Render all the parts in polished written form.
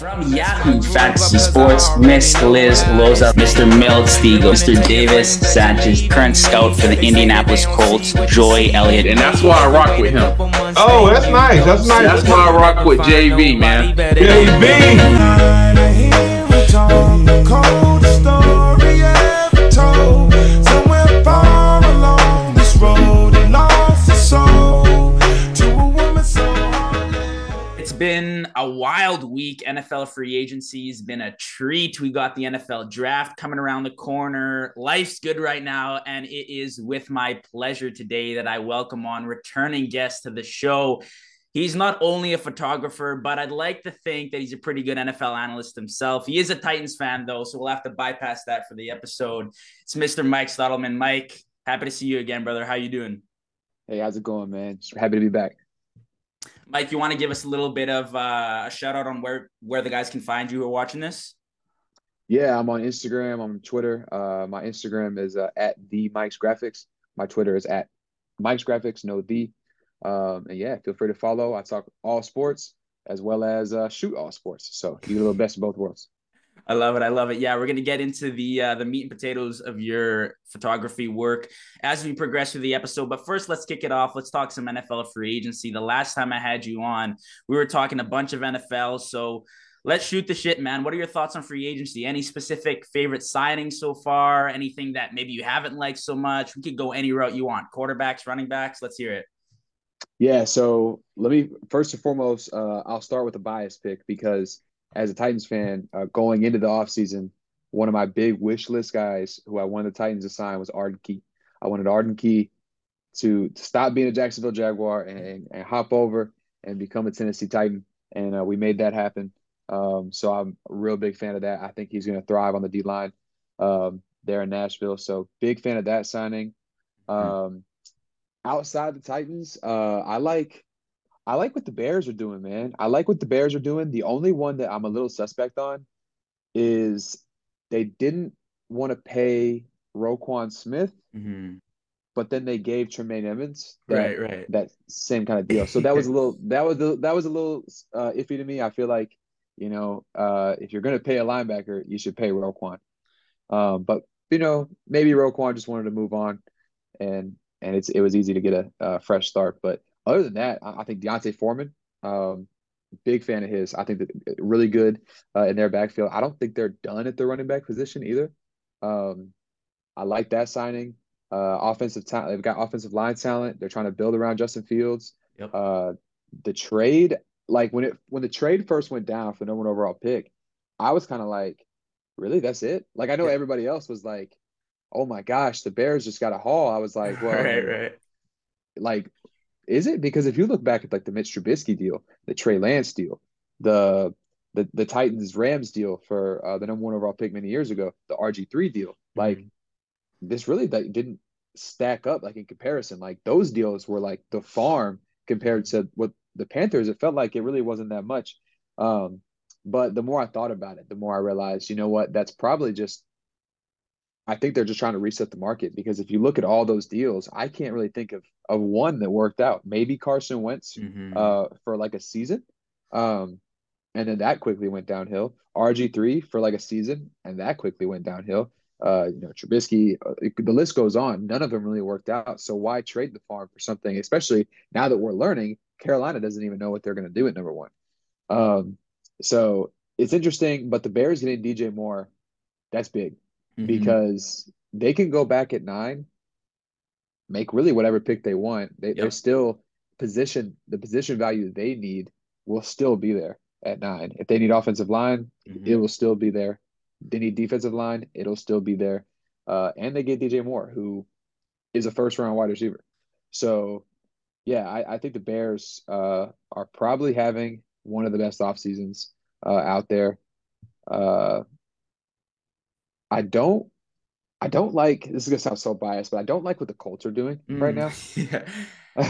From Yahoo Fantasy Sports, Miss Liz Loza, Mr. Milt Stegall, Mr. Davis Sanchez, current scout for the Indianapolis Colts, Joy Elliott. And that's why I rock with him. Oh, that's nice. That's nice. That's why I rock with JV, man. JV! A wild week. NFL free agency has been a treat. We got the NFL draft coming around the corner. Life's good right now, and it is with my pleasure today that I welcome on returning guest to the show. He's not only a photographer, but I'd like to think that he's a pretty good NFL analyst himself. He is a Titans fan, though, so we'll have to bypass that for the episode. It's Mr. Mike Stottleman. Mike, happy to see you again, brother. How you doing? Hey, how's it going, man? Just happy to be back. Mike, you want to give us a little bit of a shout out on where the guys can find you who are watching this? Yeah, I'm on Instagram. I'm on Twitter. My Instagram is at the Mike's Graphics. My Twitter is at Mike's Graphics. No the. And yeah, feel free to follow. I talk all sports as well as shoot all sports. So you get a little best of both worlds. I love it. I love it. Yeah, we're going to get into the meat and potatoes of your photography work as we progress through the episode. But first, let's kick it off. Let's talk some NFL free agency. The last time I had you on, we were talking a bunch of NFL. So let's shoot the shit, man. What are your thoughts on free agency? Any specific favorite signings so far? Anything that maybe you haven't liked so much? We could go any route you want. Quarterbacks, running backs. Let's hear it. Yeah, so let me first and foremost, I'll start with a bias pick because as a Titans fan, going into the offseason, one of my big wish list guys who I wanted the Titans to sign was Arden Key. I wanted Arden Key to stop being a Jacksonville Jaguar and hop over and become a Tennessee Titan, and we made that happen. So I'm a real big fan of that. I think he's going to thrive on the D-line there in Nashville. So big fan of that signing. Outside the Titans, I like what the Bears are doing, man. I like what the Bears are doing. The only one that I'm a little suspect on is they didn't want to pay Roquan Smith, but then they gave Tremaine Edmonds right, that same kind of deal. So that was a little iffy to me. I feel like, you know, if you're going to pay a linebacker, you should pay Roquan. But you know, maybe Roquan just wanted to move on, and it was easy to get a fresh start, but. Other than that, I think Deontay Foreman, big fan of his. I think that really good in their backfield. I don't think they're done at the running back position either. I like that signing. Offensive talent. They've got offensive line talent. They're trying to build around Justin Fields. Yep. The trade, like when the trade first went down for the number one overall pick, I was kind of like, really, that's it? Like I know everybody else was like, oh my gosh, the Bears just got a haul. I was like, well, like. Is it? Because if you look back at like the Mitch Trubisky deal, the Trey Lance deal, the Titans-Rams deal for the number one overall pick many years ago, the RG3 deal, like this really didn't stack up like in comparison. Like those deals were like the farm compared to what the Panthers, it felt like it really wasn't that much. But the more I thought about it, the more I realized, you know what, that's probably just I think they're just trying to reset the market because if you look at all those deals, I can't really think of one that worked out. Maybe Carson Wentz for like a season. And then that quickly went downhill. RG3 for like a season. And that quickly went downhill. You know, Trubisky, the list goes on. None of them really worked out. So why trade the farm for something, especially now that we're learning Carolina doesn't even know what they're going to do at number one. So it's interesting, but the Bears getting DJ Moore, that's big. Because they can go back at 9, make really whatever pick they want. They're still the position value they need will still be there at 9. If they need offensive line, it will still be there. They need defensive line, it'll still be there. And they get DJ Moore, who is a first-round wide receiver. So, yeah, I think the Bears are probably having one of the best off seasons out there. I don't like – this is going to sound so biased, but I don't like what the Colts are doing right now.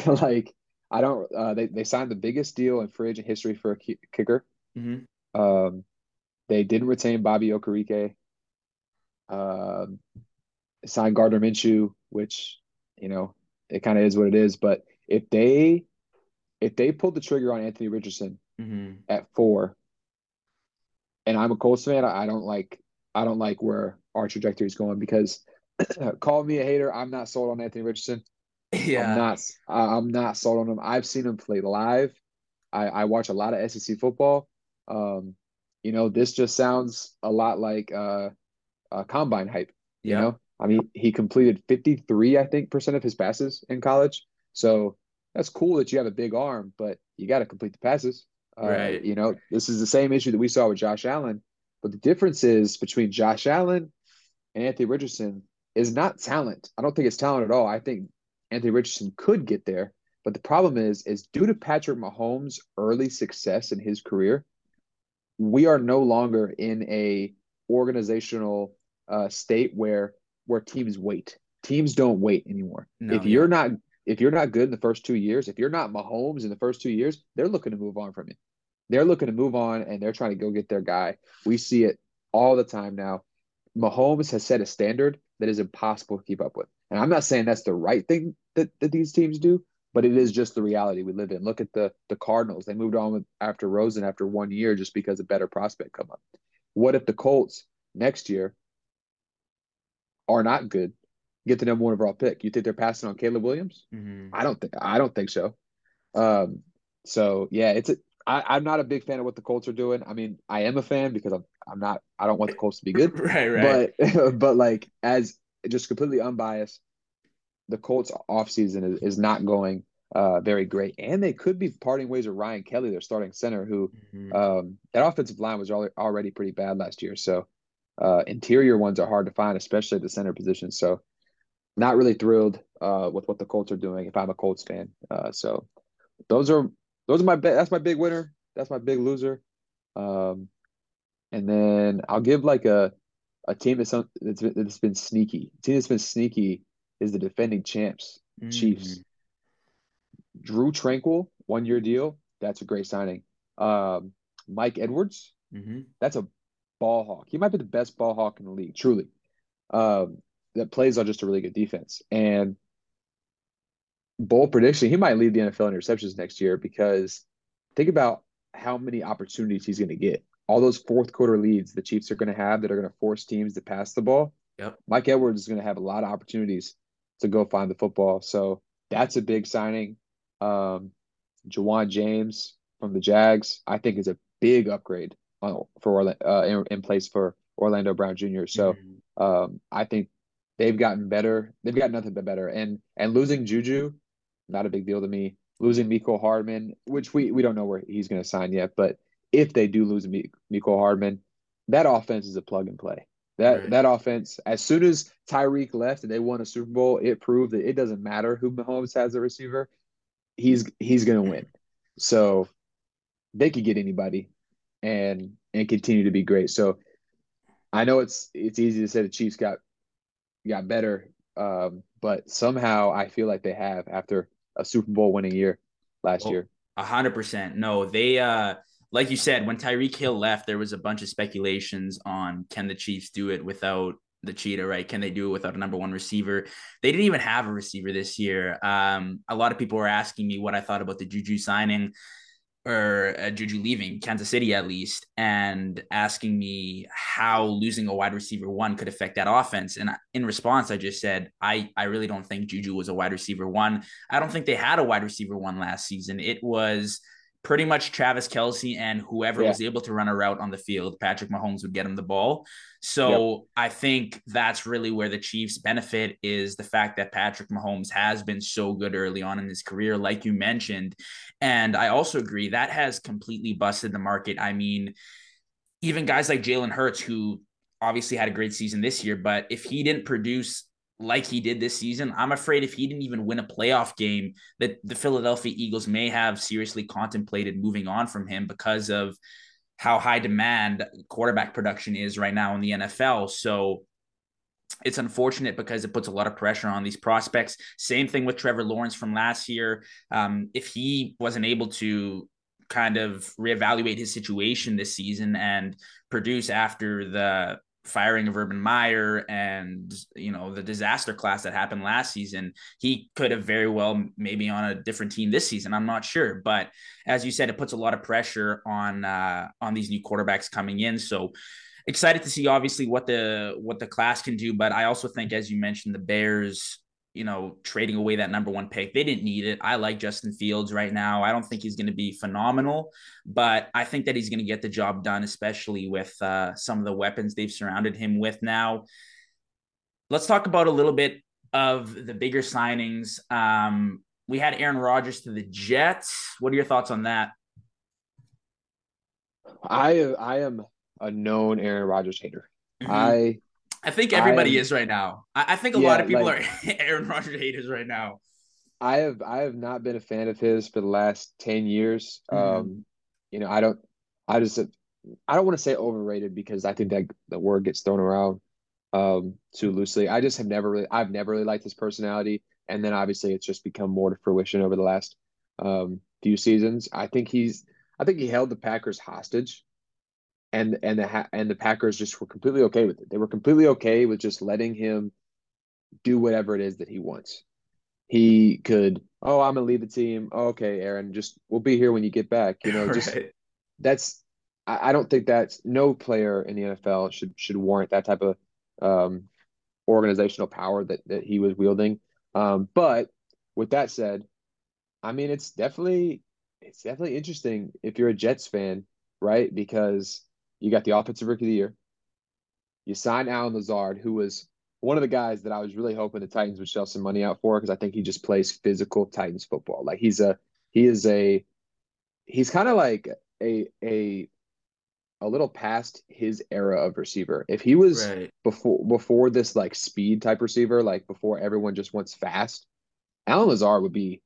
Like, I don't they signed the biggest deal in free agent history for a kicker. They didn't retain Bobby Okereke. Signed Gardner Minshew, which, you know, it kind of is what it is. But if they pulled the trigger on Anthony Richardson at 4, and I'm a Colts fan, I don't like where our trajectory is going, because call me a hater, I'm not sold on Anthony Richardson. Yeah, I'm not sold on him. I've seen him play live. I watch a lot of SEC football. This just sounds a lot like combine hype. Yeah. You know, I mean, he completed 53%, I think, of his passes in college. So that's cool that you have a big arm, but you got to complete the passes. Right. This is the same issue that we saw with Josh Allen. But the difference is between Josh Allen and Anthony Richardson is not talent. I don't think it's talent at all. I think Anthony Richardson could get there. But the problem is due to Patrick Mahomes' early success in his career, we are no longer in a organizational state where teams wait. Teams don't wait anymore. No, if you're not good in the first 2 years, if you're not Mahomes in the first 2 years, they're looking to move on from you. They're looking to move on, and they're trying to go get their guy. We see it all the time now. Mahomes has set a standard that is impossible to keep up with. And I'm not saying that's the right thing that these teams do, but it is just the reality we live in. Look at the Cardinals. They moved on after Rosen after 1 year just because a better prospect come up. What if the Colts next year are not good, get the number 1 overall pick? You think they're passing on Caleb Williams? Mm-hmm. I don't think so. I'm not a big fan of what the Colts are doing. I mean, I am a fan because I don't want the Colts to be good. Right. But like, as just completely unbiased, the Colts offseason is not going very great. And they could be parting ways with Ryan Kelly, their starting center, who that offensive line was already pretty bad last year. So interior ones are hard to find, especially at the center position. So not really thrilled with what the Colts are doing if I'm a Colts fan. So those are that's my big winner. That's my big loser. And then I'll give like a team that's been sneaky. A team that's been sneaky is the defending champs, Chiefs. Drew Tranquil, 1 year deal. That's a great signing. Mike Edwards, that's a ball hawk. He might be the best ball hawk in the league, truly. That plays on just a really good defense. And bold prediction, he might lead the NFL in interceptions next year, because think about how many opportunities he's going to get. All those fourth quarter leads the Chiefs are going to have that are going to force teams to pass the ball. Yep. Mike Edwards is going to have a lot of opportunities to go find the football. So that's a big signing. Ja'Wuan James from the Jags, I think, is a big upgrade in place for Orlando Brown Jr. So I think they've gotten better. They've got nothing but better. And losing Juju, not a big deal to me. Losing Miko Hardman, which we don't know where he's going to sign yet, but if they do lose Miko Hardman, that offense is a plug and play. That offense, as soon as Tyreek left and they won a Super Bowl, it proved that it doesn't matter who Mahomes has as a receiver. He's going to win. So they could get anybody and continue to be great. So I know it's easy to say the Chiefs got better, but somehow I feel like they have after a Super Bowl winning year last year. 100%. No, they like you said, when Tyreek Hill left, there was a bunch of speculations on, can the Chiefs do it without the cheetah, right? Can they do it without a number 1 receiver? They didn't even have a receiver this year. A lot of people were asking me what I thought about the Juju signing, or Juju leaving Kansas City at least, and asking me how losing a wide receiver 1 could affect that offense. And in response, I just said, I really don't think Juju was a wide receiver 1. I don't think they had a wide receiver 1 last season. It was pretty much Travis Kelce and whoever was able to run a route on the field. Patrick Mahomes would get him the ball. So I think that's really where the Chiefs benefit, is the fact that Patrick Mahomes has been so good early on in his career, like you mentioned. And I also agree that has completely busted the market. I mean, even guys like Jalen Hurts, who obviously had a great season this year, but if he didn't produce like he did this season, I'm afraid if he didn't even win a playoff game, that the Philadelphia Eagles may have seriously contemplated moving on from him because of how high demand quarterback production is right now in the NFL. So it's unfortunate because it puts a lot of pressure on these prospects. Same thing with Trevor Lawrence from last year. If he wasn't able to kind of reevaluate his situation this season and produce after the firing of Urban Meyer and, you know, the disaster class that happened last season, he could have very well maybe on a different team this season. I'm not sure. But as you said, it puts a lot of pressure on these new quarterbacks coming in. So excited to see obviously what the class can do. But I also think, as you mentioned, the Bears, you know, trading away that number one pick, they didn't need it. I like Justin Fields right now. I don't think he's going to be phenomenal, but I think that he's going to get the job done, especially with some of the weapons they've surrounded him with now. Let's talk about a little bit of the bigger signings. We had Aaron Rodgers to the Jets. What are your thoughts on that? I am a known Aaron Rodgers hater. Mm-hmm. I think everybody is right now. I think a lot of people are Aaron Rodgers haters right now. I have not been a fan of his for the last 10 years. Mm-hmm. I don't want to say overrated because I think that the word gets thrown around too loosely. I just have never really liked his personality. And then obviously it's just become more to fruition over the last few seasons. I think he held the Packers hostage. And the Packers just were completely okay with it. They were completely okay with just letting him do whatever it is that he wants. He could, oh, I'm gonna leave the team. Oh, okay, Aaron, just we'll be here when you get back. You know, just right. That's. I don't think that's no player in the NFL should warrant that type of organizational power that he was wielding. But with that said, I mean, it's definitely interesting if you're a Jets fan, right? Because you got the offensive rookie of the year. You signed Alan Lazard, who was one of the guys that I was really hoping the Titans would shell some money out for, because I think he just plays physical Titans football. Like he's kind of like a little past his era of receiver. If he was right before this like speed type receiver, like before everyone just wants fast, Alan Lazard would be.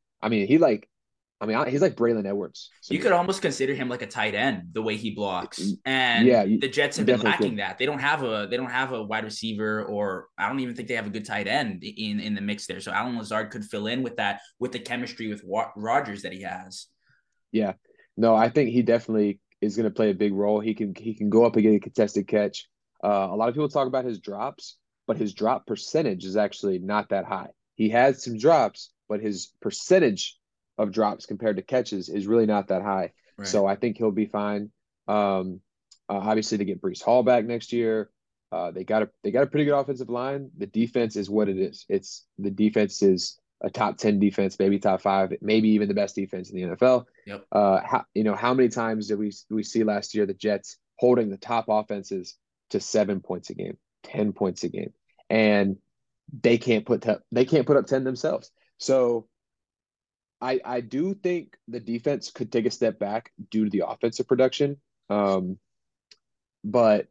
He's like Braylon Edwards. So you could almost consider him like a tight end, the way he blocks. And the Jets have been lacking that. They don't have a wide receiver, or I don't even think they have a good tight end in the mix there. So Alan Lazard could fill in with that, with the chemistry with Rodgers that he has. Yeah. No, I think he definitely is going to play a big role. He can go up and get a contested catch. A lot of people talk about his drops, but his drop percentage is actually not that high. He has some drops, but his percentage of drops compared to catches is really not that high. Right. So I think he'll be fine. Obviously they get Breece Hall back next year. They got a pretty good offensive line. The defense is what it is. The defense is a top 10 defense, maybe top 5, maybe even the best defense in the NFL. Yep. How many times did we see last year the Jets holding the top offenses to 7 points a game, 10 points a game, and they can't put up 10 themselves. So I do think the defense could take a step back due to the offensive production. But,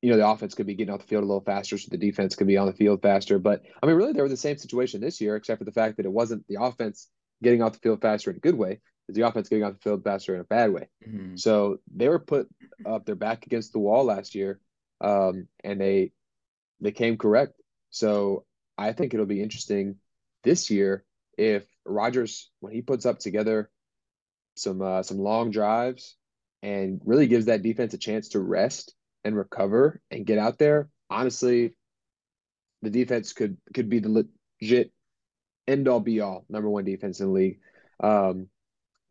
you know, the offense could be getting off the field a little faster, so the defense could be on the field faster. But, I mean, really, they were the same situation this year, except for the fact that it wasn't the offense getting off the field faster in a good way. It's the offense getting off the field faster in a bad way. Mm-hmm. So they were put up their back against the wall last year, and they came correct. So I think it'll be interesting this year if Rodgers, when he puts up together some long drives and really gives that defense a chance to rest and recover and get out there, honestly, the defense could be the legit end-all, be-all number one defense in the league. The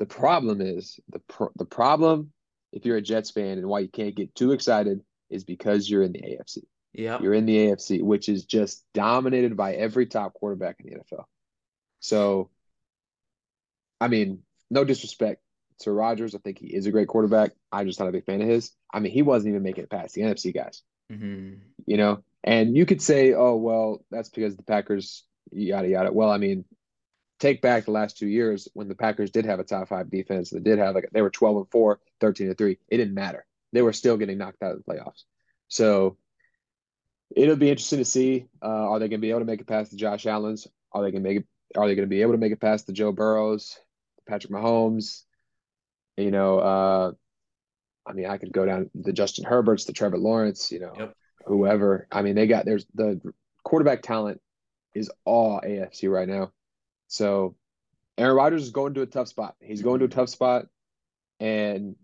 problem is the problem if you're a Jets fan and why you can't get too excited is because you're in the AFC. Yeah, you're in the AFC, which is just dominated by every top quarterback in the NFL. So, I mean, no disrespect to Rodgers. I think he is a great quarterback. I'm just not a big fan of his. I mean, he wasn't even making it past the NFC guys, mm-hmm. you know? And you could say, oh, well, that's because the Packers, yada, yada. Well, I mean, take back the last 2 years when the Packers did have a top 5 defense. They did have, like, they were 12-4, 13-3. It didn't matter. They were still getting knocked out of the playoffs. So it'll be interesting to see, are they going to be able to make it past the Josh Allens? Are they going to be able to make it past the Joe Burrows, Patrick Mahomes? You know, I mean, I could go down the Justin Herberts, the Trevor Lawrence, you know, yep. whoever. I mean, there's the quarterback talent is all AFC right now. So Aaron Rodgers is going to a tough spot. He's going to a tough spot. And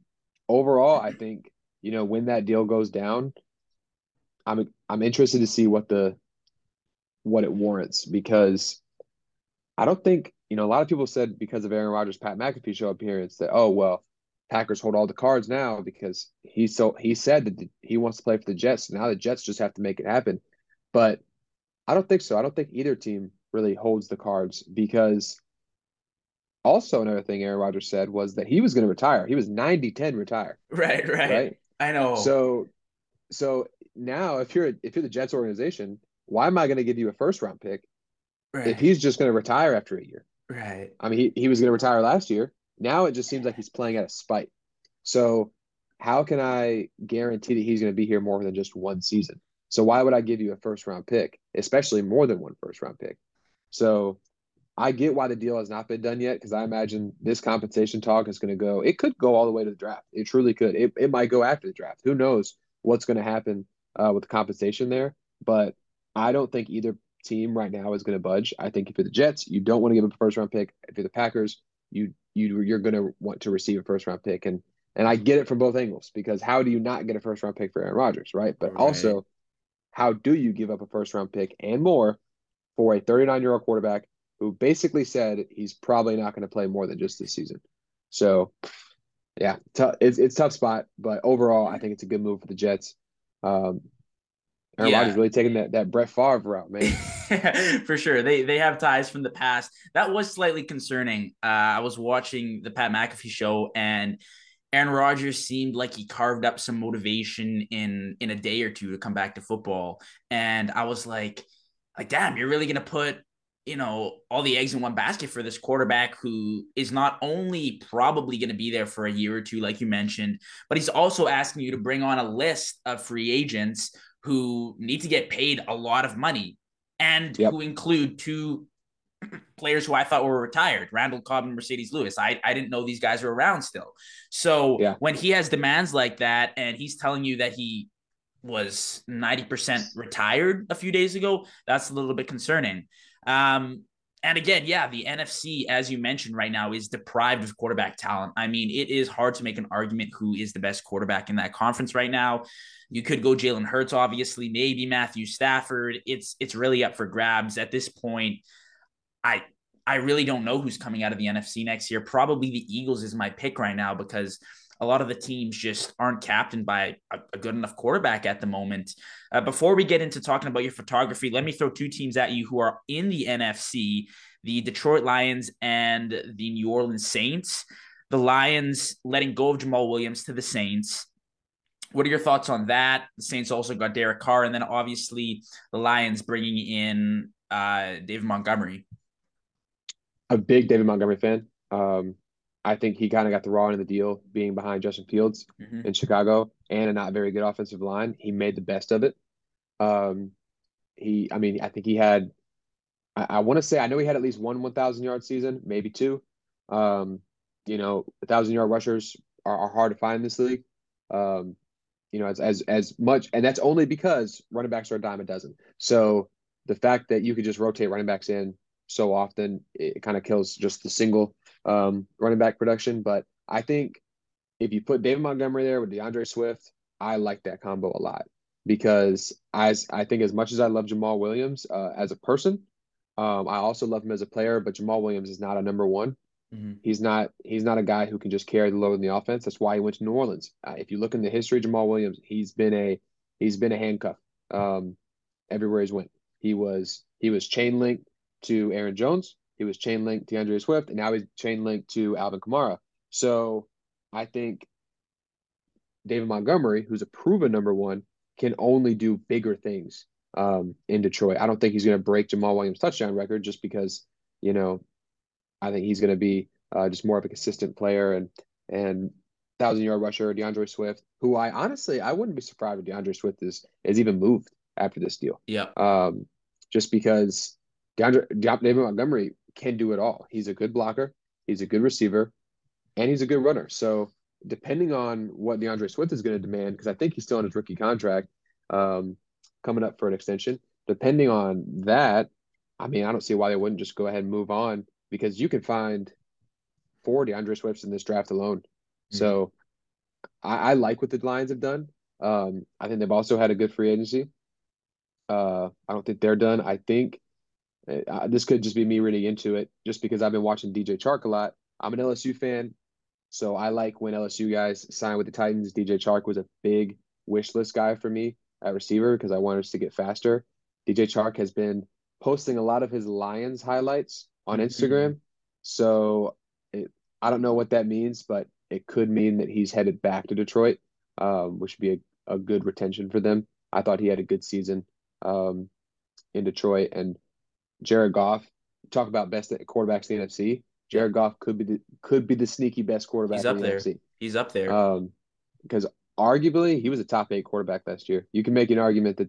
overall, I think, you know, when that deal goes down, I'm interested to see what it warrants, because I don't think, a lot of people said because of Aaron Rodgers, Pat McAfee show appearance that, oh, well, Packers hold all the cards now because he said that he wants to play for the Jets. Now the Jets just have to make it happen. But I don't think so. I don't think either team really holds the cards, because also another thing Aaron Rodgers said was that he was going to retire. He was 90-10 retire. Right. I know. So now if you're the Jets organization, why am I going to give you a first-round pick if he's just going to retire after a year? Right. I mean, he was going to retire last year. Now it just seems like he's playing out of spite. So how can I guarantee that he's going to be here more than just one season? So why would I give you a first-round pick, especially more than one first-round pick? So I get why the deal has not been done yet, because I imagine this compensation talk is going to go – it could go all the way to the draft. It truly could. It might go after the draft. Who knows what's going to happen with the compensation there? But I don't think either team right now is going to budge. I think if you're the Jets, you don't want to give up a first-round pick. If you're the Packers, you're going to want to receive a first-round pick. And I get it from both angles, because how do you not get a first-round pick for Aaron Rodgers, right? But also, how do you give up a first-round pick and more for a 39-year-old quarterback who basically said he's probably not going to play more than just this season? So, yeah, it's a tough spot. But overall, I think it's a good move for the Jets. Aaron Rodgers really taking that Brett Favre route, man. For sure. They have ties from the past. That was slightly concerning. I was watching the Pat McAfee show, and Aaron Rodgers seemed like he carved up some motivation in a day or two to come back to football. And I was like, damn, you're really going to put, all the eggs in one basket for this quarterback who is not only probably going to be there for a year or two, like you mentioned, but he's also asking you to bring on a list of free agents who need to get paid a lot of money, and who include two players who I thought were retired, Randall Cobb and Mercedes Lewis. I didn't know these guys were around still. So when he has demands like that, and he's telling you that he was 90% retired a few days ago, that's a little bit concerning. And again, the NFC, as you mentioned right now, is deprived of quarterback talent. I mean, it is hard to make an argument who is the best quarterback in that conference right now. You could go Jalen Hurts, obviously, maybe Matthew Stafford. It's really up for grabs at this point. I really don't know who's coming out of the NFC next year. Probably the Eagles is my pick right now, because a lot of the teams just aren't captained by a good enough quarterback at the moment. Before we get into talking about your photography, let me throw two teams at you who are in the NFC, the Detroit Lions and the New Orleans Saints. The Lions letting go of Jamal Williams to the Saints. What are your thoughts on that? The Saints also got Derek Carr, and then obviously the Lions bringing in David Montgomery. A big David Montgomery fan. I think he kind of got the raw end of the deal, being behind Justin Fields in Chicago and a not very good offensive line. He made the best of it. I think he had, I want to say, I know he had at least one 1,000-yard season, maybe two. 1,000-yard rushers are hard to find in this league. As much, and that's only because running backs are a dime a dozen. So the fact that you could just rotate running backs in so often, it kind of kills just the single running back production. But I think if you put David Montgomery there with DeAndre Swift, I like that combo a lot, because I think as much as I love Jamal Williams as a person, I also love him as a player. But Jamal Williams is not a number one. He's not a guy who can just carry the load in the offense. That's why he went to New Orleans. If you look in the history of Jamal Williams, he's been a handcuff everywhere he's went. He was chain linked to Aaron Jones. He was chain linked to DeAndre Swift, and now he's chain linked to Alvin Kamara. So I think David Montgomery, who's a proven number one, can only do bigger things in Detroit. I don't think he's going to break Jamal Williams' touchdown record, just because, I think he's going to be just more of a consistent player and 1,000-yard rusher, DeAndre Swift, who I wouldn't be surprised if DeAndre Swift is even moved after this deal. Yeah. Just because David Montgomery can do it all. He's a good blocker, he's a good receiver, and he's a good runner. So depending on what DeAndre Swift is going to demand, because I think he's still on his rookie contract coming up for an extension, depending on that, I mean, I don't see why they wouldn't just go ahead and move on, because you can find 4 DeAndre Swifts in this draft alone. So I like what the Lions have done. I think they've also had a good free agency. I don't think they're done. I think this could just be me reading into it just because I've been watching DJ Chark a lot. I'm an LSU fan, so I like when LSU guys signed with the Titans. DJ Chark was a big wish list guy for me at receiver because I wanted us to get faster. DJ Chark has been posting a lot of his Lions highlights on Instagram. So I don't know what that means, but it could mean that he's headed back to Detroit, which would be a good retention for them. I thought he had a good season in Detroit. And Jared Goff, talk about best quarterbacks in the NFC. Jared Goff could be the sneaky best quarterback in the NFC. He's up there. Because arguably he was a top 8 quarterback last year. You can make an argument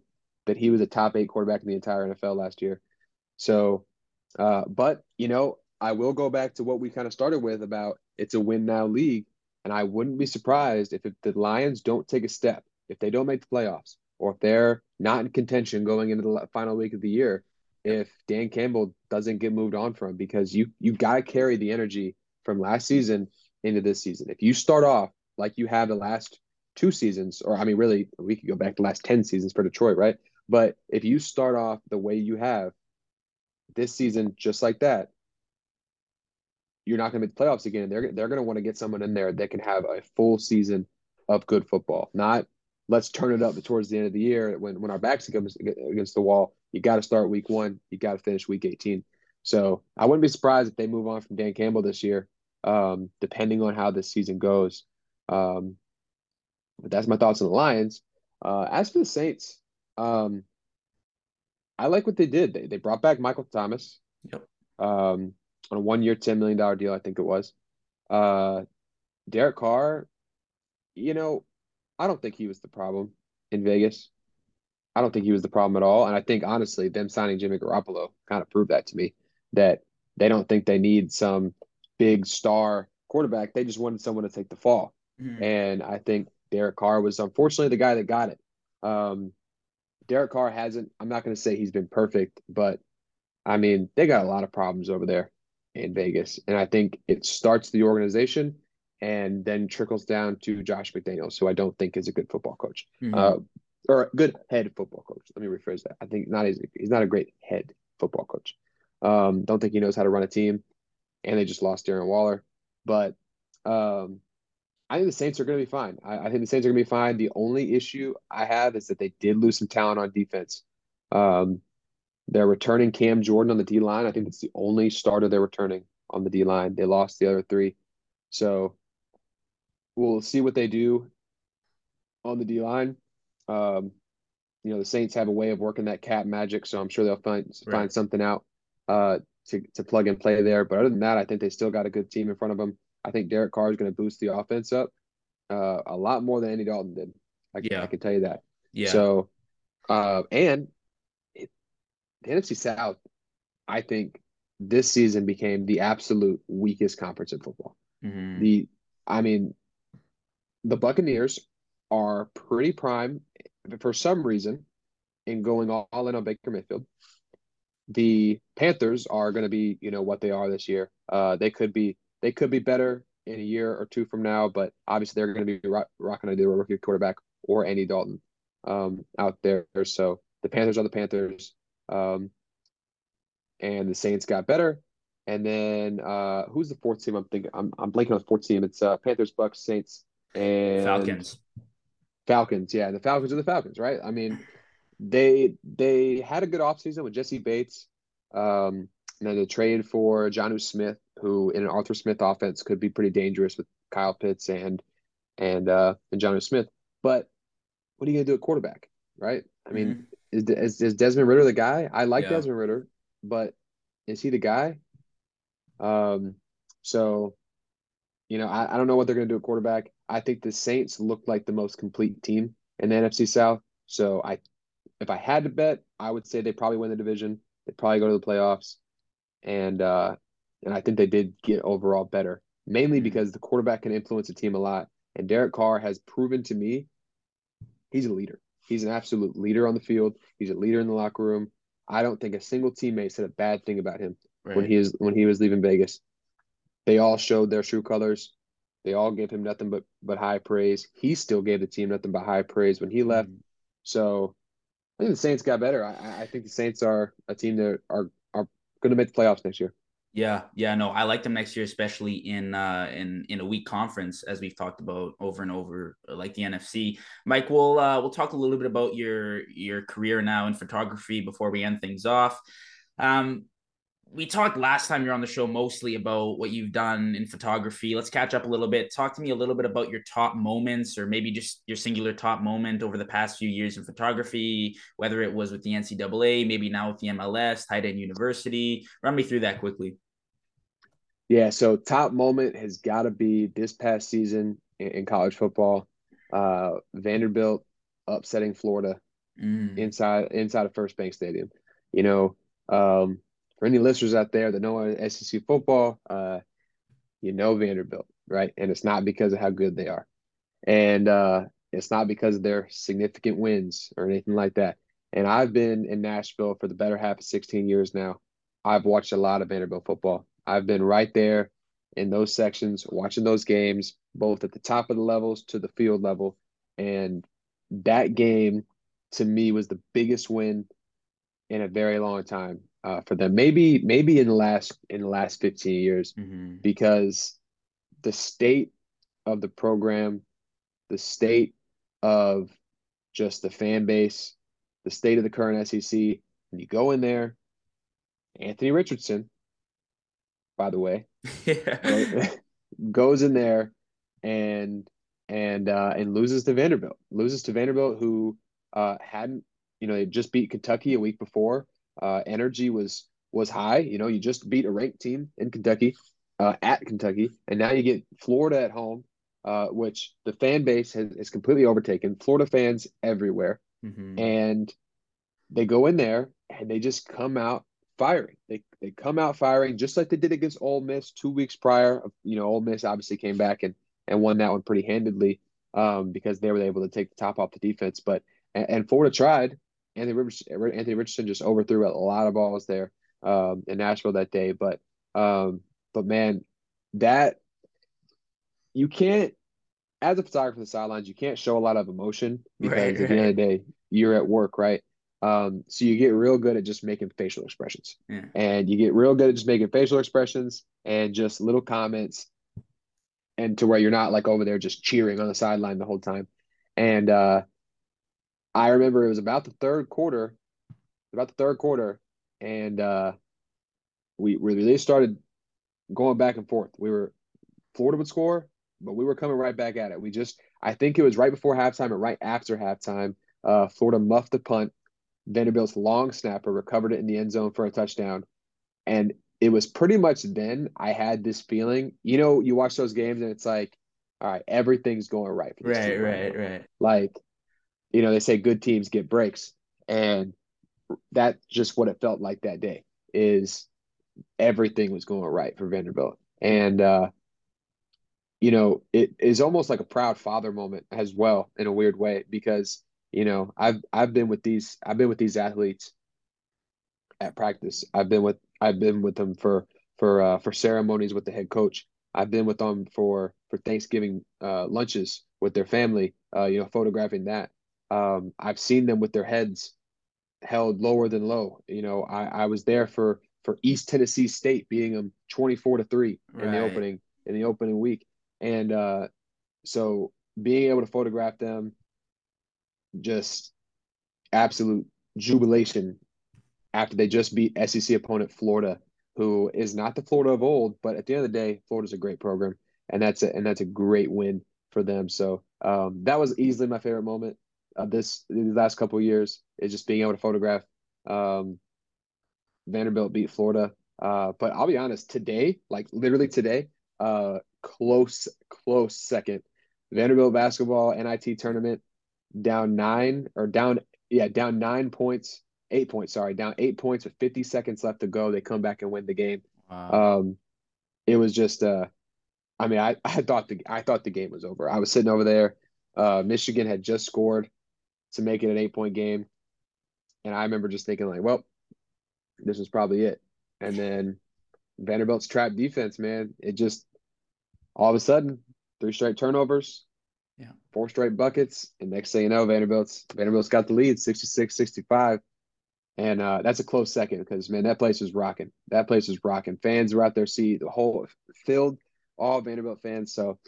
that he was a top 8 quarterback in the entire NFL last year. So, but, you know, I will go back to what we kind of started with about it's a win now league. And I wouldn't be surprised if the Lions don't take a step, if they don't make the playoffs, or if they're not in contention going into the final week of the year, if Dan Campbell doesn't get moved on from, because you've got to carry the energy from last season into this season. If you start off like you have the last 2 seasons, or I mean, really, we could go back to the last 10 seasons for Detroit, right? But if you start off the way you have this season, just like that, you're not going to make the playoffs again. They're going to want to get someone in there that can have a full season of good football. Not let's turn it up towards the end of the year when our backs against the wall. You got to start week 1. You got to finish week 18. So I wouldn't be surprised if they move on from Dan Campbell this year, depending on how this season goes. But that's my thoughts on the Lions. As for the Saints, I like what they did. They brought back Michael Thomas. Yep. On a 1-year, $10 million deal, I think it was. Derek Carr, you know, I don't think he was the problem in Vegas. I don't think he was the problem at all. And I think, honestly, them signing Jimmy Garoppolo kind of proved that to me, that they don't think they need some big star quarterback. They just wanted someone to take the fall. Mm-hmm. And I think Derek Carr was, unfortunately, the guy that got it. Derek Carr hasn't – I'm not going to say he's been perfect, but, I mean, they got a lot of problems over there in Vegas. And I think it starts the organization and then trickles down to Josh McDaniels, who I don't think is a good football coach, or a good head football coach. Let me rephrase that. I think he's not a great head football coach. Don't think he knows how to run a team, and they just lost Darren Waller. But I think the Saints are going to be fine. I think the Saints are going to be fine. The only issue I have is that they did lose some talent on defense. They're returning Cam Jordan on the D-line. I think it's the only starter they're returning on the D-line. They lost the other 3. So we'll see what they do on the D-line. You know, the Saints have a way of working that cap magic, so I'm sure they'll find something out to plug and play there. But other than that, I think they still got a good team in front of them. I think Derek Carr is going to boost the offense up a lot more than Andy Dalton did. I can tell you that. Yeah. So, and – the NFC South, I think this season became the absolute weakest conference in football. Mm-hmm. The Buccaneers are pretty prime for some reason in going all in on Baker Mayfield. The Panthers are going to be, you know, what they are this year. They could be better in a year or 2 from now, but obviously they're going to be rocking either a rookie quarterback or Andy Dalton out there. So the Panthers are the Panthers. And the Saints got better. And then who's the 4th team? I'm thinking I'm blanking on the 4th team. It's Panthers, Bucks, Saints, and Falcons. Yeah, the Falcons are the Falcons, right? I mean, they had a good offseason with Jesse Bates. And then they traded for Jonnu Smith, who in an Arthur Smith offense could be pretty dangerous with Kyle Pitts and Jonnu Smith. But what are you gonna do at quarterback, right? I mean. Mm-hmm. Is Desmond Ridder the guy? I like Desmond Ridder, but is he the guy? So, you know, I don't know what they're going to do at quarterback. I think the Saints look like the most complete team in the NFC South. So, if I had to bet, I would say they probably win the division. They probably go to the playoffs, and I think they did get overall better, mainly because the quarterback can influence a team a lot. And Derek Carr has proven to me he's a leader. He's an absolute leader on the field. He's a leader in the locker room. I don't think a single teammate said a bad thing about him when he was leaving Vegas. They all showed their true colors. They all gave him nothing but high praise. He still gave the team nothing but high praise when he left. So I think the Saints got better. I think the Saints are a team that are going to make the playoffs next year. Yeah, no, I like them next year, especially in a weak conference, as we've talked about over and over, like the NFC. Mike, we'll talk a little bit about your career now in photography before we end things off. We talked last time you were on the show mostly about what you've done in photography. Let's catch up a little bit. Talk to me a little bit about your top moments, or maybe just your singular top moment over the past few years in photography, whether it was with the NCAA, maybe now with the MLS, tight end university. Run me through that quickly. Yeah, so top moment has got to be this past season in college football. Vanderbilt upsetting Florida inside of First Bank Stadium. You know, for any listeners out there that know SEC football, you know Vanderbilt, right? And it's not because of how good they are. And it's not because of their significant wins or anything like that. And I've been in Nashville for the better half of 16 years now. I've watched a lot of Vanderbilt football. I've been right there in those sections, watching those games, both at the top of the levels to the field level. And that game, to me, was the biggest win in a very long time. For them, maybe in the last 15 years, because the state of the program, the state of just the fan base, the state of the current SEC, and you go in there, Anthony Richardson, by the way, right, goes in there and loses to Vanderbilt, who hadn't, they just beat Kentucky a week before. Energy was high. You just beat a ranked team in Kentucky, at Kentucky, and now you get Florida at home, which the fan base has completely overtaken. Florida fans everywhere, and they go in there and they just come out firing. They come out firing just like they did against Ole Miss 2 weeks prior. Ole Miss obviously came back and won that one pretty handedly, because they were able to take the top off the defense. But and Florida tried. Anthony Richardson just overthrew a lot of balls there in Nashville that day. But man, that you can't, as a photographer on the sidelines, you can't show a lot of emotion because at the end of the day, you're at work, right? So you get real good at just making facial expressions. Yeah. And you get real good at just making facial expressions and just little comments, and to where you're not like over there just cheering on the sideline the whole time. And I remember it was about the third quarter, and we really started going back and forth. Florida would score, but we were coming right back at it. I think it was right before halftime or right after halftime, Florida muffed the punt. Vanderbilt's long snapper recovered it in the end zone for a touchdown. And it was pretty much then I had this feeling, you watch those games and it's like, all right, everything's going right for this team. Right. Like, they say good teams get breaks, and that's just what it felt like that day. Is everything was going right for Vanderbilt, and it is almost like a proud father moment as well in a weird way, because I've been with these athletes at practice. I've been with them for ceremonies with the head coach. I've been with them for Thanksgiving lunches with their family. Photographing that. I've seen them with their heads held lower than low. I was there for East Tennessee State beating them 24-3 in the opening week. And so being able to photograph them, just absolute jubilation after they just beat SEC opponent Florida, who is not the Florida of old, but at the end of the day, Florida's a great program, and that's a great win for them. So that was easily my favorite moment of these last couple of years, is just being able to photograph Vanderbilt beat Florida. But I'll be honest, today, like literally today, close second, Vanderbilt basketball NIT tournament, down 8 points with 50 seconds left to go. They come back and win the game. Wow. It was just, I thought the game was over. I was sitting over there. Michigan had just scored to make it an 8-point game. And I remember just thinking, like, well, this was probably it. And then Vanderbilt's trap defense, man, it just all of a sudden three straight turnovers, four straight buckets, and next thing you know, Vanderbilt's got the lead, 66-65, and that's a close second because, man, that place is rocking. Fans were out there, see the whole field, all Vanderbilt fans. So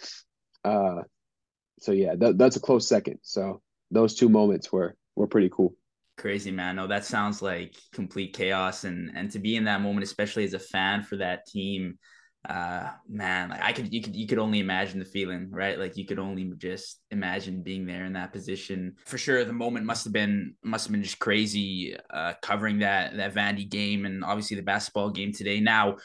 yeah, that's a close second. So those two moments were pretty cool. Crazy, man. No, that sounds like complete chaos, and to be in that moment, especially as a fan for that team, man, like you could only imagine the feeling, right? Like you could only just imagine being there in that position. For sure, the moment must have been just crazy. Covering that Vandy game and obviously the basketball game today. Now,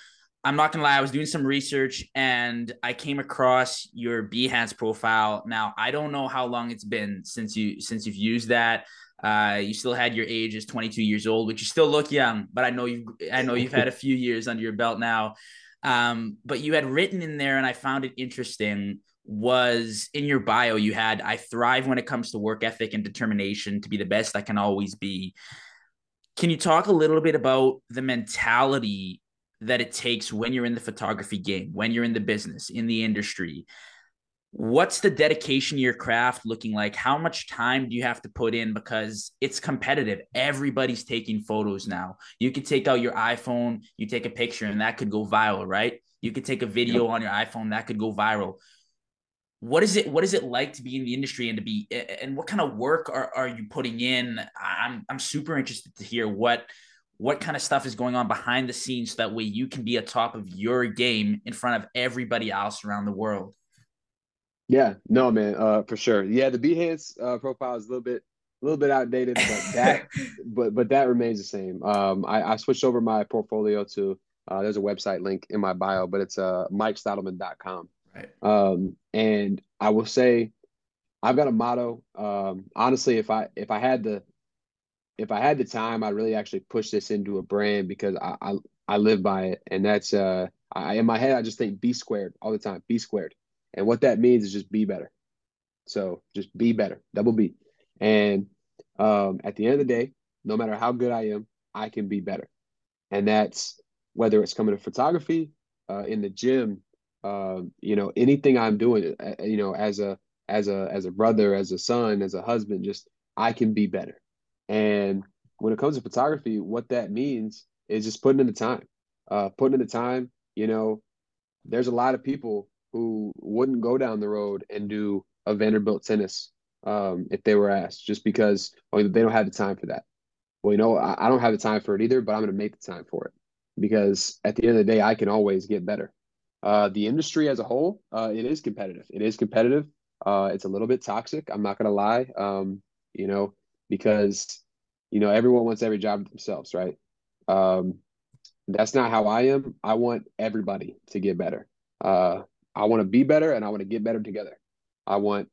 I'm not gonna lie, I was doing some research and I came across your Behance profile. Now, I don't know how long it's been since you've used that. You still had your age as 22 years old, which you still look young, but I know you've had a few years under your belt now. But you had written in there, and I found it interesting, was in your bio you had, "I thrive when it comes to work ethic and determination to be the best I can always be." Can you talk a little bit about the mentality that it takes when you're in the photography game, when you're in the business, in the industry? What's the dedication to your craft looking like? How much time do you have to put in? Because it's competitive. Everybody's taking photos now. You could take out your iPhone, you take a picture, and that could go viral, right? You could take a video on your iPhone, that could go viral. What is it like to be in the industry and what kind of work are you putting in? I'm super interested to hear what kind of stuff is going on behind the scenes so that way you can be atop of your game in front of everybody else around the world. Yeah, no, man, for sure. Yeah, the Behance profile is a little bit outdated, but that but that remains the same. I switched over my portfolio to there's a website link in my bio, but it's MikeStottleman.com. Right. And I will say, I've got a motto. Honestly, if I had the time, I'd really actually push this into a brand because I live by it, and that's in my head I just think B squared all the time. B squared. And what that means is just be better. So just be better, double B. And at the end of the day, no matter how good I am, I can be better. And that's whether it's coming to photography, in the gym, anything I'm doing, as a brother, as a son, as a husband, just I can be better. And when it comes to photography, what that means is just putting in the time. There's a lot of people who wouldn't go down the road and do a Vanderbilt tennis if they were asked, just because they don't have the time for that. Well, I don't have the time for it either, but I'm going to make the time for it because at the end of the day, I can always get better. The industry as a whole, it is competitive. It's a little bit toxic. I'm not going to lie, because, everyone wants every job themselves, right? That's not how I am. I want everybody to get better. I want to be better and I want to get better together. I want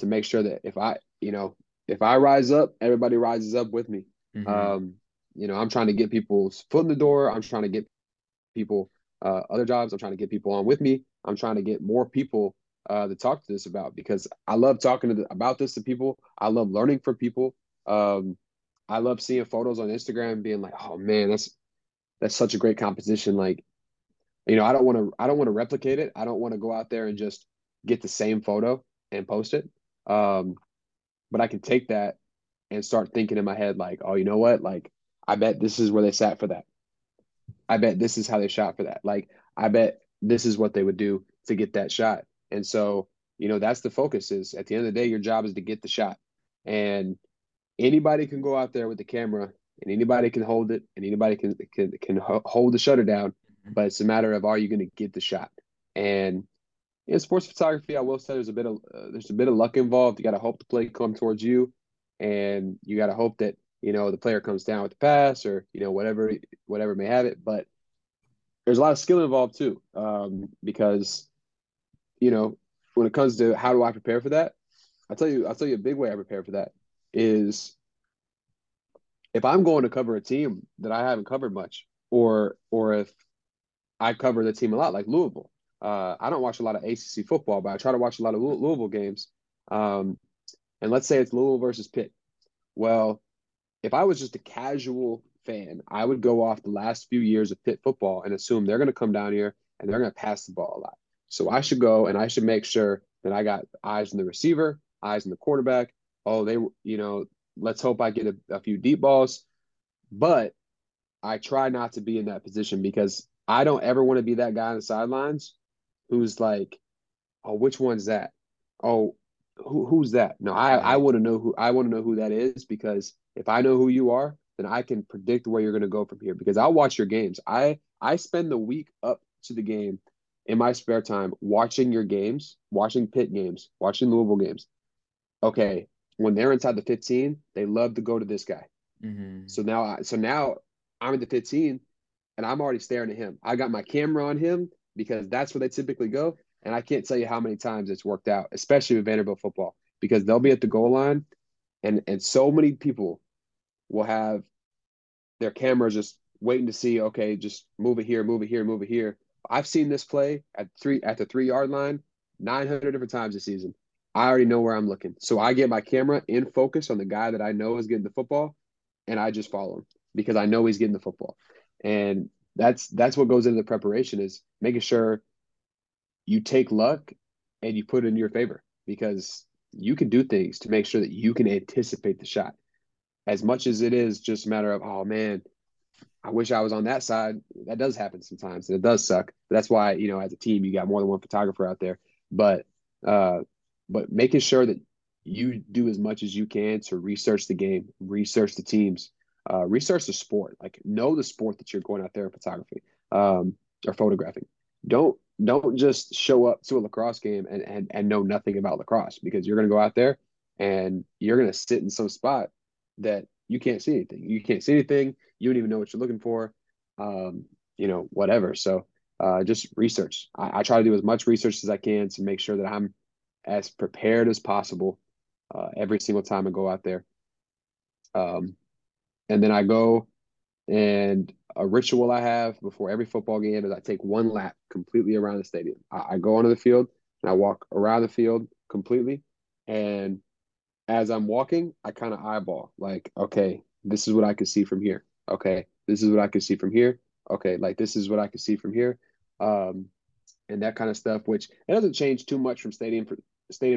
to make sure that if I rise up, everybody rises up with me. Mm-hmm. I'm trying to get people's foot in the door. I'm trying to get people other jobs. I'm trying to get people on with me. I'm trying to get more people to talk to this about because I love talking about this to people. I love learning from people. I love seeing photos on Instagram and being like, oh man, that's such a great composition. Like, I don't want to replicate it. I don't want to go out there and just get the same photo and post it. But I can take that and start thinking in my head, like, oh, you know what? Like, I bet this is where they sat for that. I bet this is how they shot for that. Like, I bet this is what they would do to get that shot. And so, that's the focus is at the end of the day, your job is to get the shot. And anybody can go out there with the camera and anybody can hold it and anybody can hold the shutter down. But it's a matter of, are you going to get the shot? And in sports photography, I will say there's a bit of luck involved. You got to hope the play comes towards you, and you got to hope that the player comes down with the pass or whatever may have it. But there's a lot of skill involved too, because when it comes to how do I prepare for that, I'll tell you a big way I prepare for that is if I'm going to cover a team that I haven't covered much, or if I cover the team a lot, like Louisville. I don't watch a lot of ACC football, but I try to watch a lot of Louisville games. And let's say it's Louisville versus Pitt. Well, if I was just a casual fan, I would go off the last few years of Pitt football and assume they're going to come down here and they're going to pass the ball a lot. So I should go and I should make sure Then I got eyes on the receiver, eyes on the quarterback. Oh, they, you know, let's hope I get a few deep balls. But I try not to be in that position because I don't ever want to be that guy on the sidelines who's like, oh, which one's that? Oh, who's that? No, I want to know who that is, because if I know who you are, then I can predict where you're going to go from here, because I'll watch your games. I spend the week up to the game in my spare time watching your games, watching Pitt games, watching Louisville games. Okay, when they're inside the 15, they love to go to this guy. Mm-hmm. So now I'm in the 15, and I'm already staring at him. I got my camera on him because that's where they typically go, and I can't tell you how many times it's worked out, especially with Vanderbilt football, because they'll be at the goal line, and so many people will have their cameras just waiting to see, okay, just move it here, move it here, move it here. I've seen this play at the 3-yard line 900 different times this season. I already know where I'm looking. So I get my camera in focus on the guy that I know is getting the football, and I just follow him because I know he's getting the football. And that's what goes into the preparation, is making sure you take luck and you put it in your favor, because you can do things to make sure that you can anticipate the shot. As much as it is just a matter of, oh, man, I wish I was on that side. That does happen sometimes, and it does suck. That's why, you know, as a team, you got more than one photographer out there. But making sure that you do as much as you can to research the game, research the teams, research the sport. Like, know the sport that you're going out there and photography or photographing. Don't just show up to a lacrosse game and know nothing about lacrosse, because you're going to go out there and you're going to sit in some spot that you can't see anything. You can't see anything. You don't even know what you're looking for, you know, whatever. So just research. I try to do as much research as I can to make sure that I'm as prepared as possible every single time I go out there. And then I go, and a ritual I have before every football game is I take one lap completely around the stadium. I go onto the field and I walk around the field completely, and as I'm walking, I kind of eyeball, like, okay, this is what I can see from here. Okay, this is what I can see from here. Okay, like, this is what I can see from here. And that kind of stuff, which it doesn't change too much from stadium to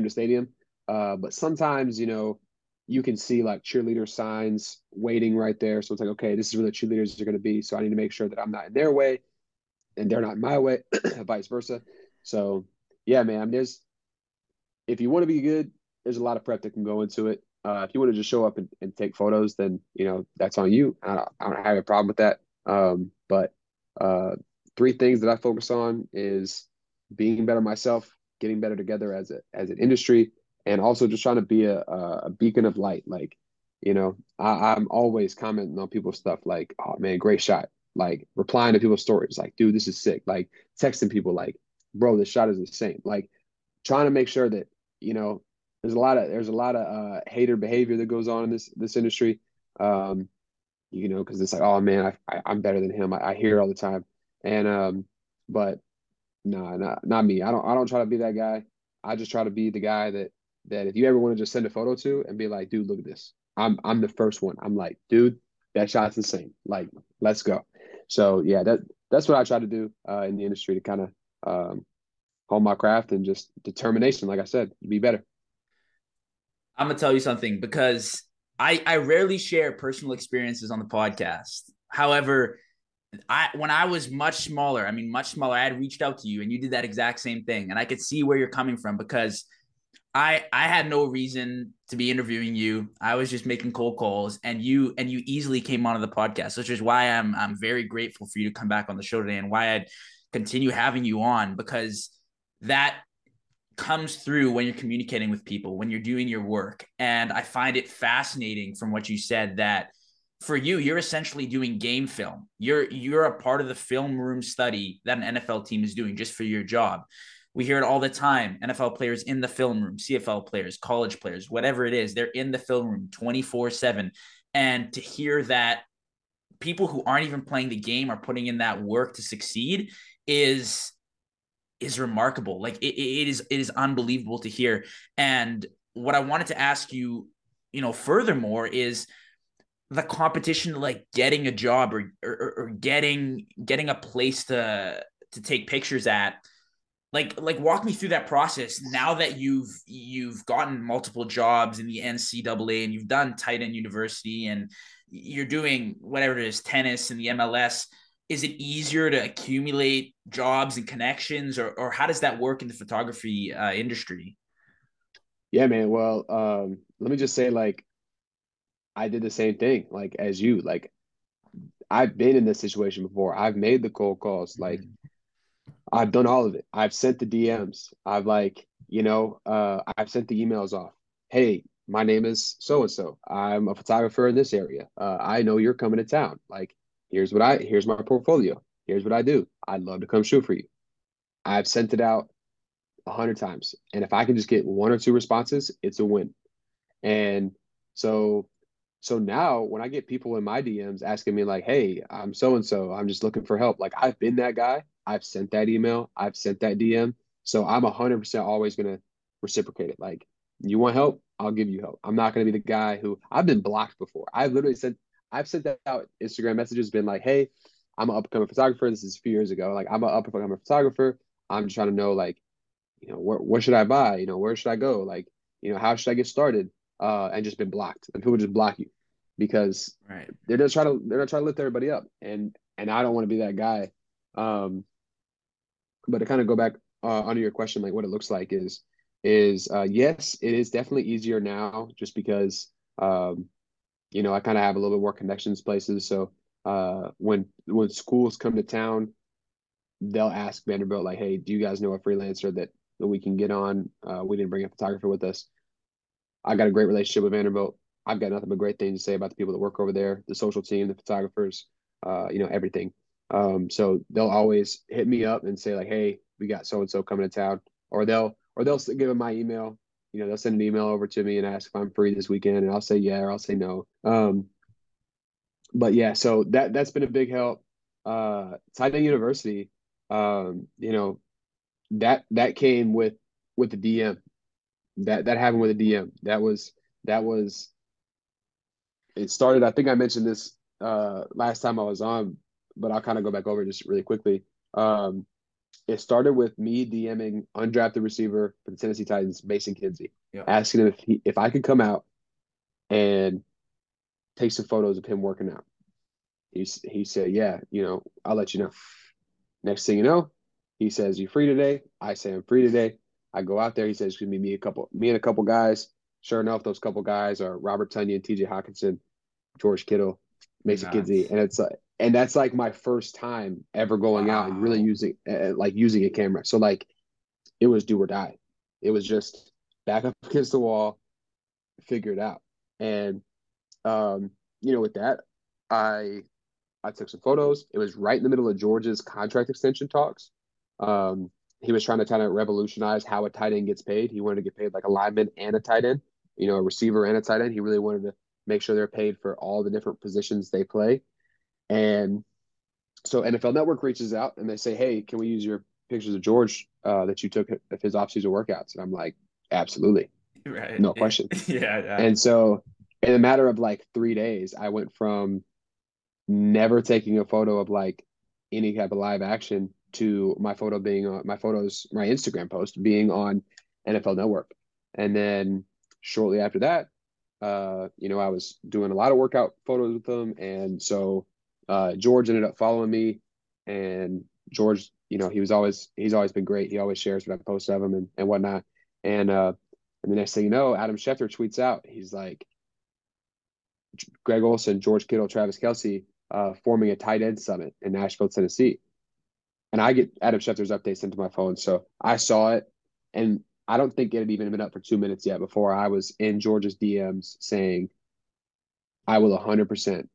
stadium. But sometimes, you know, you can see like cheerleader signs waiting right there. So it's like, okay, this is where the cheerleaders are going to be. So I need to make sure that I'm not in their way and they're not in my way, vice versa. So, yeah, man, if you want to be good, there's a lot of prep that can go into it. If you want to just show up and take photos, then, you know, that's on you. I don't have a problem with that. But three things that I focus on is being better myself, getting better together as an industry, and also just trying to be a beacon of light. Like, you know, I'm always commenting on people's stuff, like, oh, man, great shot. Like, replying to people's stories, like, dude, this is sick. Like, texting people, like, bro, this shot is insane. Like, trying to make sure that, you know, there's a lot of hater behavior that goes on in this industry, you know, because it's like, oh man, I'm better than him. I hear it all the time, and but no, not me. I don't try to be that guy. I just try to be the guy that if you ever want to just send a photo to and be like, dude, look at this. I'm the first one. I'm like, dude, that shot's insane. Like, let's go. So yeah, that's what I try to do in the industry, to kind of hone my craft and just determination. Like I said, be better. I'm going to tell you something, because I rarely share personal experiences on the podcast. However, when I was much smaller, I had reached out to you and you did that exact same thing. And I could see where you're coming from, because I had no reason to be interviewing you. I was just making cold calls, and you easily came onto the podcast, which is why I'm very grateful for you to come back on the show today, and why I'd continue having you on, because that comes through when you're communicating with people, when you're doing your work. And I find it fascinating from what you said that for you're essentially doing game film. You're a part of the film room study that an NFL team is doing just for your job. We hear it all the time. NFL players in the film room, CFL players, college players, whatever it is, they're in the film room 24/7. And to hear that people who aren't even playing the game are putting in that work to succeed is remarkable. Like, it is unbelievable to hear. And what I wanted to ask you, you know, furthermore, is the competition, like getting a job or getting a place to take pictures at. Like walk me through that process now that you've gotten multiple jobs in the NCAA and you've done tight end university and you're doing whatever it is, tennis and the MLS. Is it easier to accumulate jobs and connections, or how does that work in the photography industry? Yeah, man. Well, let me just say, like, I did the same thing, like, as you. Like, I've been in this situation before. I've made the cold calls. Like, I've done all of it. I've sent the DMs. I've, like, you know, I've sent the emails off. Hey, my name is so-and-so. I'm a photographer in this area. I know you're coming to town. Like, here's my portfolio. Here's what I do. I'd love to come shoot for you. I've sent it out 100 times. And if I can just get one or two responses, it's a win. And so now when I get people in my DMs asking me like, hey, I'm so-and-so, I'm just looking for help. Like, I've been that guy. I've sent that email. I've sent that DM. So I'm 100% always going to reciprocate it. Like, you want help? I'll give you help. I'm not going to be the guy who I've been blocked before. I've sent that out. Instagram messages been like, hey, I'm an up-and-coming photographer. This is a few years ago. Like, I'm an up-and-coming photographer. I'm just trying to know, like, you know, what should I buy? You know, where should I go? Like, you know, how should I get started? And just been blocked. And people just block you because they're not trying to lift everybody up. And I don't want to be that guy. But to kind of go back onto your question, like what it looks like is yes, it is definitely easier now just because, you know, I kind of have a little bit more connections places. So when schools come to town, they'll ask Vanderbilt like, hey, do you guys know a freelancer that we can get on? We didn't bring a photographer with us. I got a great relationship with Vanderbilt. I've got nothing but great things to say about the people that work over there, the social team, the photographers, you know, everything. So they'll always hit me up and say like, hey, we got so-and-so coming to town, or they'll give them my email, you know, they'll send an email over to me and ask if I'm free this weekend, and I'll say, yeah, or I'll say no. But yeah, so that's been a big help. Tight End University, you know, that came with the DM that happened with the DM. It started, I think I mentioned this, last time I was on, but I'll kind of go back over just really quickly. It started with me DMing undrafted receiver for the Tennessee Titans, Mason Kinsey, asking him if I could come out and take some photos of him working out. He said, yeah, you know, I'll let you know. Next thing you know, he says, you free today? I say, I'm free today. I go out there. He says, it's going to be me and a couple guys. Sure enough, those couple guys are Robert Tonyan, TJ Hawkinson, George Kittle, Mason Kinsey. And it's like, and that's like my first time ever going out and really using a camera. So like, it was do or die. It was just back up against the wall, figure it out. And, you know, with that, I took some photos. It was right in the middle of George's contract extension talks. He was trying to kind of revolutionize how a tight end gets paid. He wanted to get paid like a lineman and a tight end, you know, a receiver and a tight end. He really wanted to make sure they're paid for all the different positions they play. And so NFL Network reaches out and they say, hey, can we use your pictures of George that you took of his offseason workouts? And I'm like, absolutely. Right. No question. Yeah. And so in a matter of like 3 days, I went from never taking a photo of like any type of live action to my Instagram post being on NFL Network. And then shortly after that, you know, I was doing a lot of workout photos with them. And so George ended up following me, and George, you know, he's always been great. He always shares what I post of him and whatnot. And the next thing you know, Adam Schefter tweets out, he's like, Greg Olsen, George Kittle, Travis Kelce, forming a tight end summit in Nashville, Tennessee. And I get Adam Schefter's update sent to my phone. So I saw it, and I don't think it had even been up for 2 minutes yet before I was in George's DMs saying, I will 100%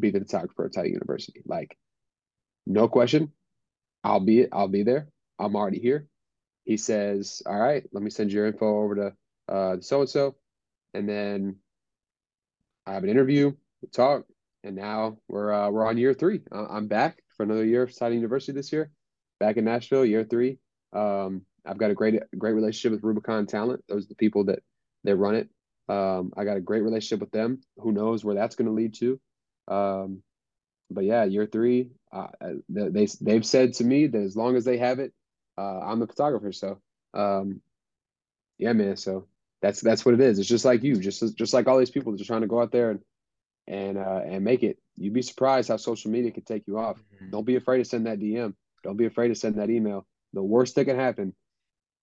be the photographer at Titan University. Like, no question. I'll be there. I'm already here. He says, all right, let me send your info over to so-and-so. And then I have an interview, we talk, and now we're on year three. I'm back for another year of Titan University this year, back in Nashville, year three. I've got a great relationship with Rubicon Talent. Those are the people that run it. I got a great relationship with them. Who knows where that's going to lead to? But yeah, year three, they've said to me that as long as they have it, I'm a photographer, so yeah, man. So that's what it is. It's just like you, just like all these people that are trying to go out there and make it. You'd be surprised how social media can take you off. Mm-hmm. Don't be afraid to send that DM. Don't be afraid to send that email. The worst that can happen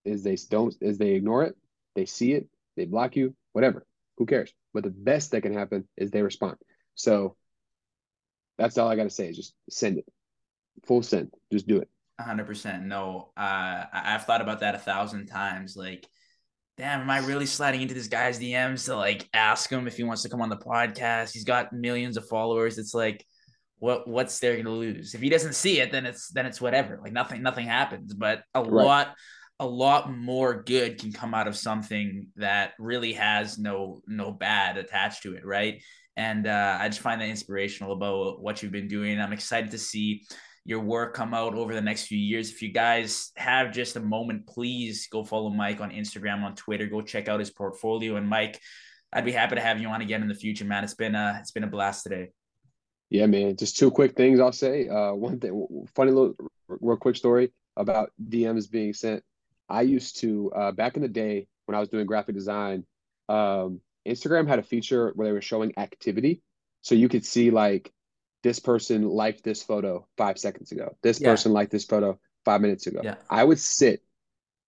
is they ignore it, they see it, they block you, whatever. Who cares? But the best that can happen is they respond. So that's all I got to say is just send it. Full send. Just do it. 100%. No, I've thought about that 1,000 times. Like, damn, am I really sliding into this guy's DMs to like ask him if he wants to come on the podcast? He's got millions of followers. It's like, what's there going to lose? If he doesn't see it, then it's whatever. Like nothing happens, but a lot more good can come out of something that really has no bad attached to it. Right. And I just find that inspirational about what you've been doing. I'm excited to see your work come out over the next few years. If you guys have just a moment, please go follow Mike on Instagram, on Twitter, go check out his portfolio. And Mike, I'd be happy to have you on again in the future, man. It's been a blast today. Yeah, man. Just two quick things I'll say. One thing, funny little real quick story about DMs being sent. I used to, back in the day when I was doing graphic design, Instagram had a feature where they were showing activity. So you could see like, this person liked this photo 5 seconds ago. This person liked this photo 5 minutes ago. Yeah. I would sit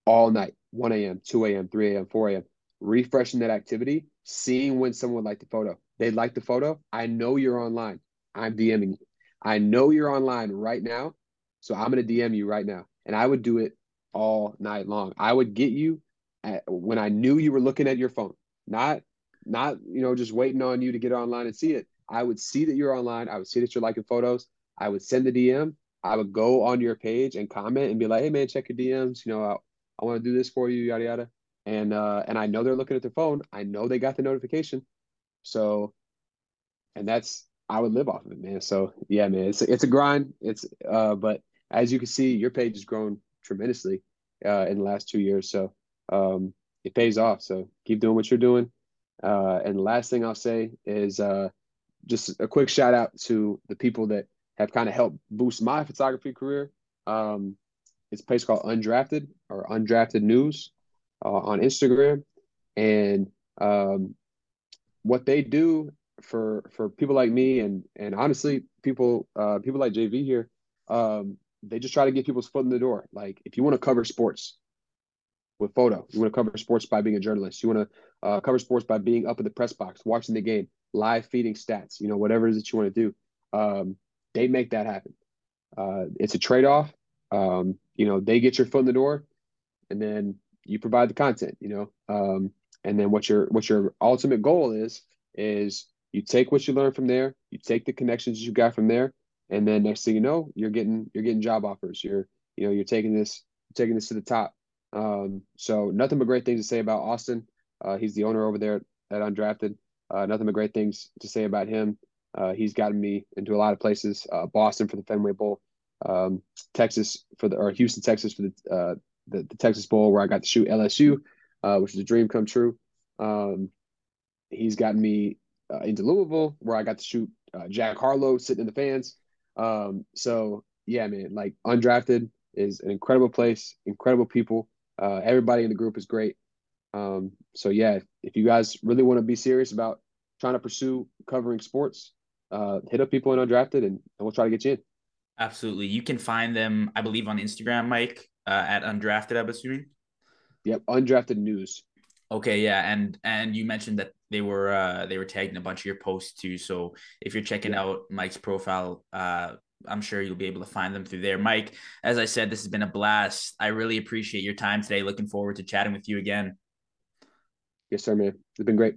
all night, 1 a.m., 2 a.m., 3 a.m., 4 a.m., refreshing that activity, seeing when someone liked the photo. They liked the photo. I know you're online. I'm DMing you. I know you're online right now, so I'm going to DM you right now. And I would do it all night long. I would get you when I knew you were looking at your phone, not just waiting on you to get online and see it. I would see that you're online. I would see that you're liking photos. I would send the DM. I would go on your page and comment and be like, hey, man, check your DMs. I want to do this for you, yada, yada. And I know they're looking at their phone. I know they got the notification. So, and I would live off of it, man. So, yeah, man, it's a grind. But as you can see, your page has grown tremendously in the last 2 years. So it pays off. So keep doing what you're doing. And the last thing I'll say is, just a quick shout out to the people that have kind of helped boost my photography career. It's a place called Undrafted or Undrafted News on Instagram. And what they do for people like me and honestly, people like JV here, they just try to get people's foot in the door. Like if you want to cover sports with photo, you want to cover sports by being a journalist, you want to cover sports by being up in the press box, watching the game, live feeding stats, whatever it is that you want to do, they make that happen. It's a trade-off. They get your foot in the door and then you provide the content, and then what your ultimate goal is you take what you learn from there, you take the connections you got from there. And then next thing you know, you're getting job offers. You're taking this to the top. So nothing but great things to say about Austin. He's the owner over there at Undrafted. Nothing but great things to say about him. He's gotten me into a lot of places. Boston for the Fenway Bowl, Houston, Texas for the Texas Bowl where I got to shoot LSU, which is a dream come true. He's gotten me into Louisville where I got to shoot Jack Harlow sitting in the fans. So yeah, man, like Undrafted is an incredible place, incredible people. Everybody in the group is great. So yeah, if you guys really want to be serious about trying to pursue covering sports, hit up people in Undrafted and we'll try to get you in. Absolutely. You can find them, I believe, on Instagram, Mike, at Undrafted, I'm assuming. Yep. Undrafted News. Okay. Yeah. And you mentioned that they were tagging a bunch of your posts too. So if you're checking out Mike's profile, I'm sure you'll be able to find them through there. Mike, as I said, this has been a blast. I really appreciate your time today. Looking forward to chatting with you again. Yes, sir, man. It's been great.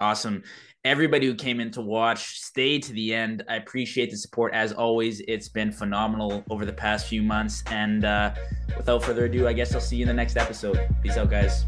Awesome. Everybody who came in to watch, stay to the end. I appreciate the support. As always, it's been phenomenal over the past few months. And without further ado, I guess I'll see you in the next episode. Peace out, guys.